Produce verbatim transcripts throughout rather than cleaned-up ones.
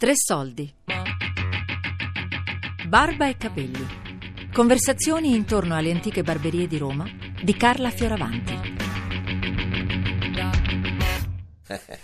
Tre soldi. Barba e capelli. Conversazioni intorno alle antiche barberie di Roma di Carla Fioravanti.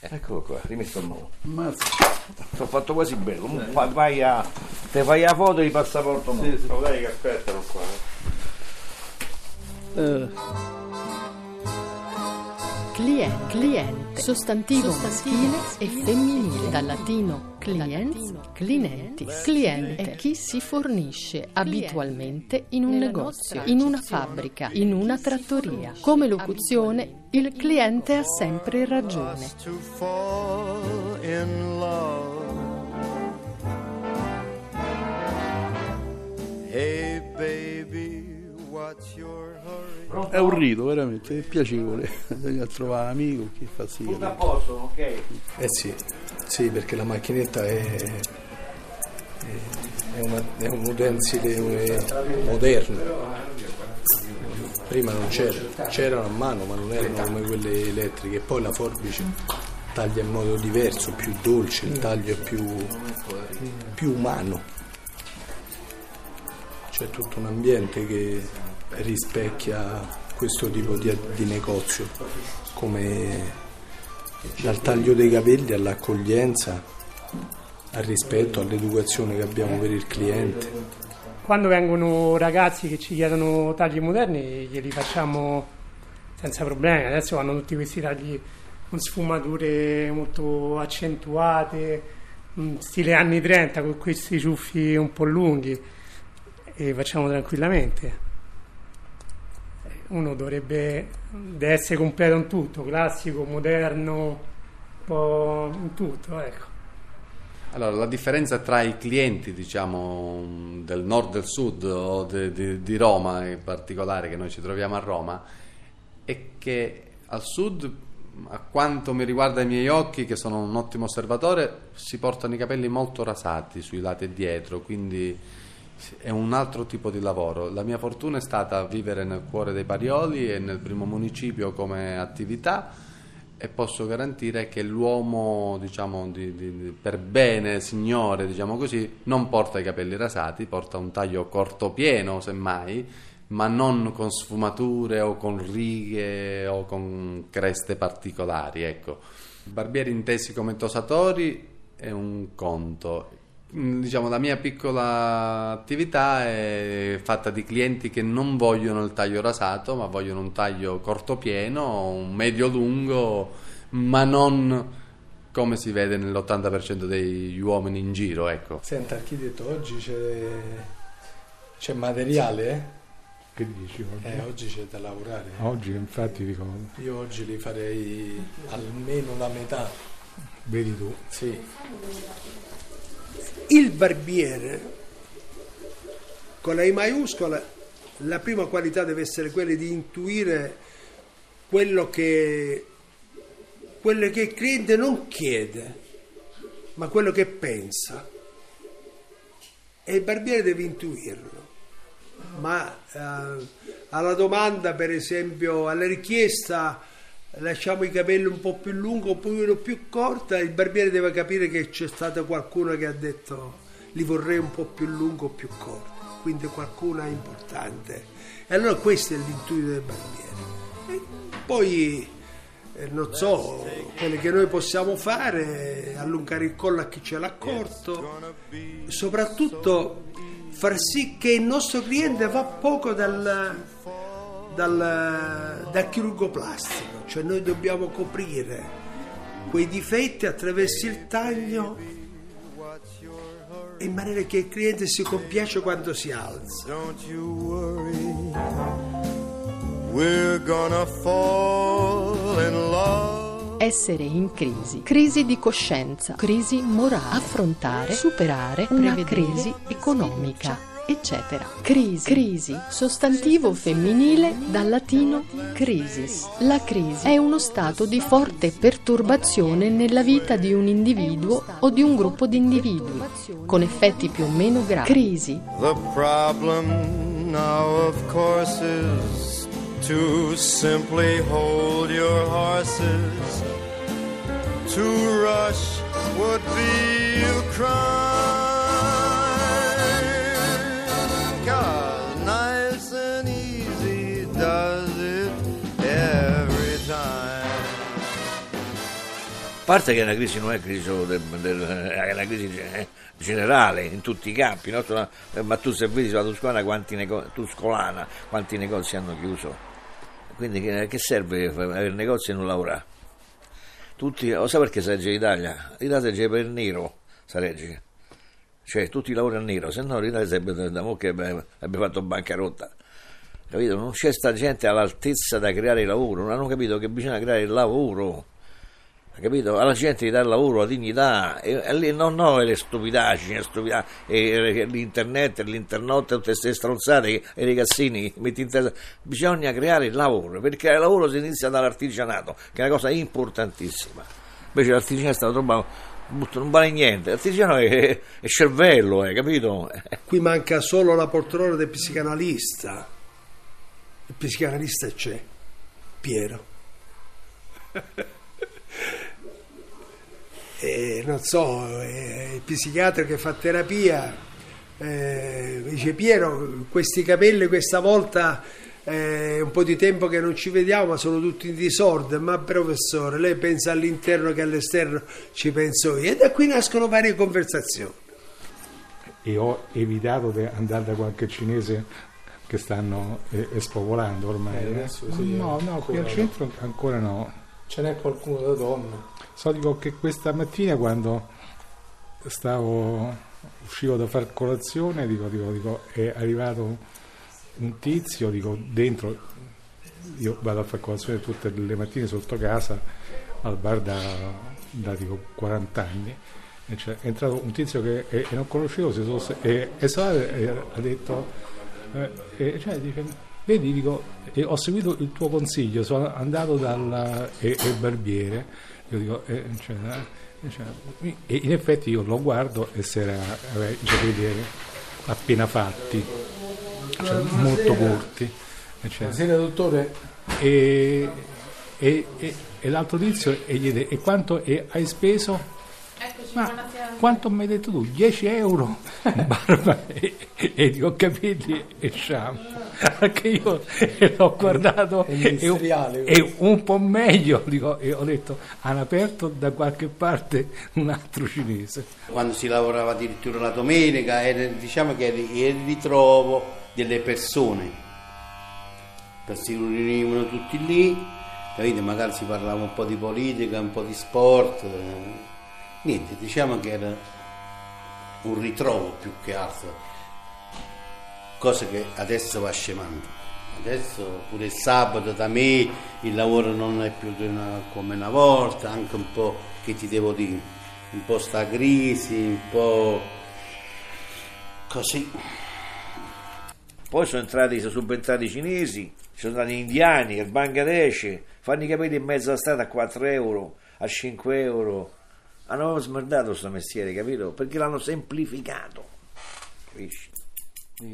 Eccolo qua, rimetto il nuovo. Mazza. T'ho fatto quasi bello. Sì. Vai a. Te fai la foto di passaporto nuovo. Sì, sì. Oh, dai che aspettano qua. Eh. Client, cliente, sostantivo, sostantivo maschile, maschile e femminile, dal latino clients, clienti. Cliente è chi si fornisce abitualmente in un negozio, in una fabbrica, in una trattoria. Come locuzione, il cliente ha sempre ragione. Hey baby, what's your hurry? È un rito veramente, è piacevole. Bisogna trovare un amico che fa sì. Tutto a posto, ok? Eh sì, sì, perché la macchinetta è, è, una, è un utensile moderno. Prima non c'era, c'erano a mano ma non erano come quelle elettriche, e poi la forbice taglia in modo diverso, più dolce, il taglio è più, più umano. C'è tutto un ambiente che rispecchia questo tipo di, di negozio, come dal taglio dei capelli all'accoglienza, al rispetto, all'educazione che abbiamo per il cliente. Quando vengono ragazzi che ci chiedono tagli moderni, glieli facciamo senza problemi. Adesso hanno tutti questi tagli con sfumature molto accentuate, stile anni trenta, con questi ciuffi un po' lunghi, e facciamo tranquillamente. Uno dovrebbe deve essere completo in tutto, classico, moderno, un po' in tutto, ecco. Allora, la differenza tra i clienti, diciamo, del nord, del sud o de, de, di Roma in particolare, che noi ci troviamo a Roma, è che al sud, a quanto mi riguarda i miei occhi, che sono un ottimo osservatore, si portano i capelli molto rasati sui lati e dietro, quindi è un altro tipo di lavoro. La mia fortuna è stata vivere nel cuore dei Parioli e nel primo municipio come attività, e posso garantire che l'uomo, diciamo, di, di, per bene, signore, diciamo così, non porta i capelli rasati, porta un taglio corto pieno semmai, ma non con sfumature o con righe o con creste particolari, ecco. Barbieri intesi come tosatori è un conto. Diciamo, la mia piccola attività è fatta di clienti che non vogliono il taglio rasato, ma vogliono un taglio corto pieno, un medio lungo, ma non come si vede nell'ottanta per cento degli uomini in giro, ecco. Senta, architetto, oggi c'è, c'è materiale, eh? Che dici oggi? Eh, oggi c'è da lavorare. Oggi, infatti, dico. Io oggi li farei almeno la metà. Vedi tu? Sì. Il barbiere, con la I maiuscola, la prima qualità deve essere quella di intuire quello che, quello che il cliente non chiede, ma quello che pensa. E il barbiere deve intuirlo. Ma eh, alla domanda, per esempio, alla richiesta, lasciamo i capelli un po' più lungo, un po' più corta, il barbiere deve capire che c'è stato qualcuno che ha detto li vorrei un po' più lungo o più corto, quindi qualcuno è importante, e allora questo è l'intuito del barbiere. E poi eh, non so, quello che noi possiamo fare è allungare il collo a chi ce l'ha corto, soprattutto far sì che il nostro cliente va poco dal Dal, dal chirurgo plastico, cioè noi dobbiamo coprire quei difetti attraverso il taglio in maniera che il cliente si compiace quando si alza. Don't you worry, we're gonna fall in love. Essere in crisi, crisi di coscienza, crisi morale, affrontare, superare una crisi economica, eccetera. Crisi, crisi, sostantivo femminile dal latino crisis. La crisi è uno stato di forte perturbazione nella vita di un individuo o di un gruppo di individui, con effetti più o meno gravi. Crisi. The problem now of course is to simply hold your horses, to rush would be a crime, 'cause nice and easy does it every time. A parte che la crisi non è crisi del, del, è una crisi eh, generale in tutti i campi, no? Ma tu se vedi sulla Tuscolana quanti, nego- Tuscolana, quanti negozi hanno chiuso, quindi che, che serve avere negozi e non lavorare? Tutti, lo sai perché saregge l'Italia? L'Italia saregge per il nero, saregge. Cioè tutti lavorano al nero, se no l'Italia sarebbe da mo' che abbiamo fatto bancarotta. Capito? Non c'è sta gente all'altezza da creare il lavoro, non hanno capito che bisogna creare il lavoro. Capito? Alla gente di dare lavoro, la dignità, e, e lì non no, e le stupidaggini, stupida, e, e l'internet, e l'internotte, tutte queste stronzate, e, e i ragazzini metti in testa. Bisogna creare il lavoro, perché il lavoro si inizia dall'artigianato, che è una cosa importantissima. Invece l'artigianato sta troppo, non vale niente, l'artigiano è, è, è cervello, eh, capito? Qui manca solo la poltrona del psicanalista. Il psicanalista c'è, Piero. Eh, non so, eh, il psichiatra che fa terapia eh, dice: Piero, questi capelli questa volta è eh, un po' di tempo che non ci vediamo, ma sono tutti in disordine. Ma professore, lei pensa all'interno che all'esterno? Ci penso io. E da qui nascono varie conversazioni. E ho evitato di andare da qualche cinese che stanno eh, espopolando ormai. Eh, adesso sì, no, no, qui al centro ancora no. Ce n'è qualcuno da donna? So, dico che questa mattina quando stavo uscivo da far colazione, dico, dico, dico è arrivato un tizio, dico, dentro, io vado a far colazione tutte le mattine sotto casa al bar da, da dico, quaranta anni, e cioè, è entrato un tizio che e, e non conoscevo, si sono, e, e, e ha detto, eh, e, cioè, dice, vedi, dico, eh, ho seguito il tuo consiglio, sono andato dal eh, eh, barbiere, io dico, eh, cioè, eh, cioè, e in effetti io lo guardo e se era eh, i capelli appena fatti, cioè, molto corti. Eh, cioè. Buonasera, dottore. E, e, e, e l'altro tizio e gli dice, e quanto è, hai speso? Eccoci, ma buonasera. Quanto mi hai detto tu? dieci euro? Barba e, e dico capelli e shampoo. Anche io l'ho guardato e, e un po' meglio, dico, e ho detto, hanno aperto da qualche parte un altro cinese. Quando si lavorava addirittura la domenica, era, diciamo che era il ritrovo delle persone, si riunivano tutti lì, capite? Magari si parlava un po' di politica, un po' di sport, niente, diciamo che era un ritrovo più che altro. Cosa che adesso va scemando, adesso pure il sabato da me il lavoro non è più una, come una volta, anche un po', che ti devo dire, un po' sta crisi, un po' così. Poi sono entrati, sono subentrati i cinesi, sono andati gli indiani, il Bangladesh, fanno i capelli in mezzo alla strada a quattro euro, a cinque euro, hanno smerdato questo mestiere, capito? Perché l'hanno semplificato, capisci?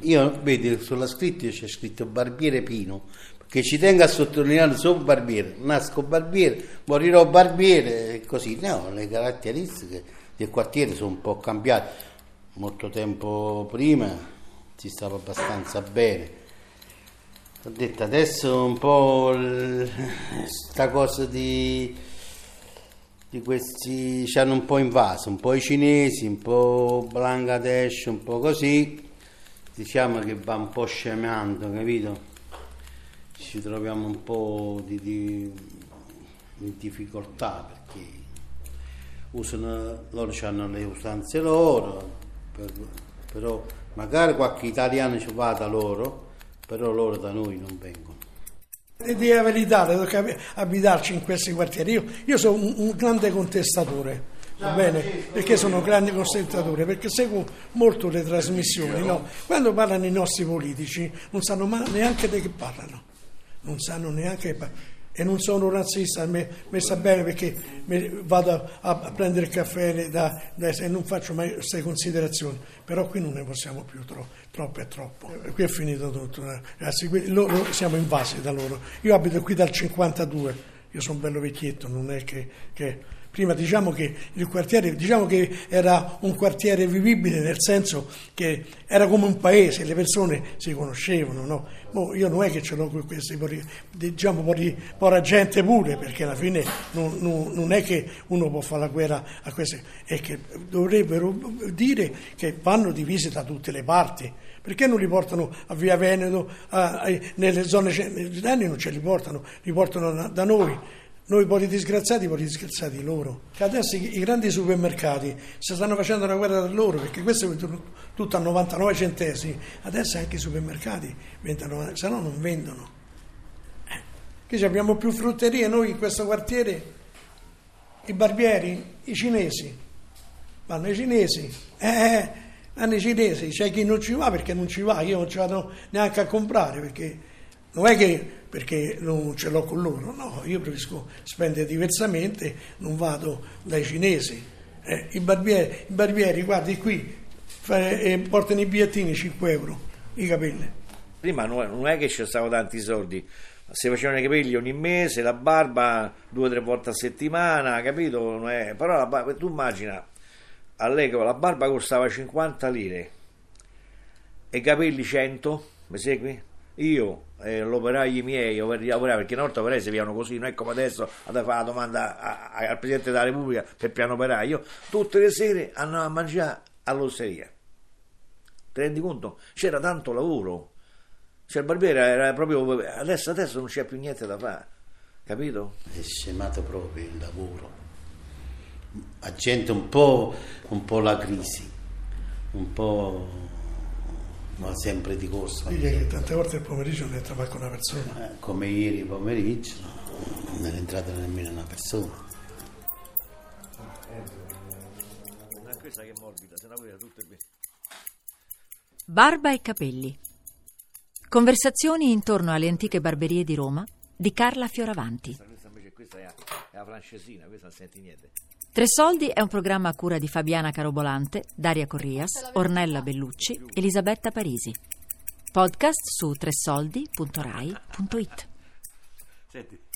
Io vedi sulla scritta c'è scritto barbiere Pino, perché ci tengo a sottolineare, sono barbiere, nasco barbiere, morirò barbiere e così. No, le caratteristiche del quartiere sono un po' cambiate. Molto tempo prima si stava abbastanza bene. Ho detto adesso un po' sta cosa di di questi ci hanno un po' invaso, un po' i cinesi, un po' Bangladesh, un po' così. Diciamo che va un po' scemando, capito? Ci troviamo un po' di, di, in difficoltà perché usano, loro hanno le usanze loro, per, però magari qualche italiano ci va da loro, però loro da noi non vengono. E di la verità, abitarci in questi quartieri. Io, io sono un, un grande contestatore. Va bene, perché sono grandi consentatore, perché seguo molto le trasmissioni, no? Quando parlano i nostri politici non sanno neanche di che parlano, non sanno neanche parlano. E non sono razzista, mi, mi sta bene perché mi vado a, a prendere il caffè da, da, e non faccio mai queste considerazioni, però qui non ne possiamo più, tro, troppo è troppo. Qui è finito tutto, ragazzi, qui, loro, siamo invasi da loro. Io abito qui dal cinquantadue, io sono bello vecchietto, non è che... che prima, diciamo che il quartiere, diciamo che era un quartiere vivibile, nel senso che era come un paese, le persone si conoscevano, no? Mo io non è che ce l'ho con questi, diciamo, povera gente pure, perché alla fine non, non, non è che uno può fare la guerra a queste, e che dovrebbero dire che vanno divisi da tutte le parti. Perché non li portano a via Veneto, a, a, nelle zone centrali non ce li portano, li portano da, da noi. Noi poi disgraziati, poi disgraziati loro. Che adesso i, i grandi supermercati si stanno facendo una guerra da loro, perché questo è tutto a novantanove centesimi. Adesso anche i supermercati, vendono, se no non vendono. Che abbiamo più frutterie noi in questo quartiere, i barbieri, i cinesi. Vanno i cinesi, eh... Anni i cinesi, c'è chi non ci va perché non ci va, io non ci vado neanche a comprare, perché non è che perché non ce l'ho con loro, no, io preferisco spendere diversamente, non vado dai cinesi. Eh, i, barbieri, i barbieri, guardi qui, fare, eh, portano i bigliettini cinque euro, i capelli. Prima non è che ci stavano tanti soldi, se facevano i capelli ogni mese, la barba due o tre volte a settimana, capito? Non è... Però la barba, tu immagina... All'epoca la barba costava cinquanta lire e i capelli cento, mi segui? Io e eh, l'operaio miei, operaio, perché una volta operai si piano così, non è come adesso a fare la domanda a, a, al Presidente della Repubblica per piano operaio, tutte le sere andavano a mangiare all'osteria. Ti rendi conto? C'era tanto lavoro, cioè il barbiere era proprio, adesso, adesso non c'è più niente da fare, capito? È scemato proprio il lavoro. Agente un po', un po' la crisi, un po' ma sempre di corsa. Dica che tante volte il pomeriggio non entrava con una persona. Eh, come ieri pomeriggio non è entrata nemmeno una persona. Ma questa che è morbida, se la vuoi tutto è bene. Barba e capelli. Conversazioni intorno alle antiche barberie di Roma di Carla Fioravanti. Questa invece questa è la, è la francesina, questa non senti niente. Tre soldi è un programma a cura di Fabiana Carobolante, Daria Corrias, Ornella Bellucci, Elisabetta Parisi. Podcast su tre soldi punto rai punto it. Senti.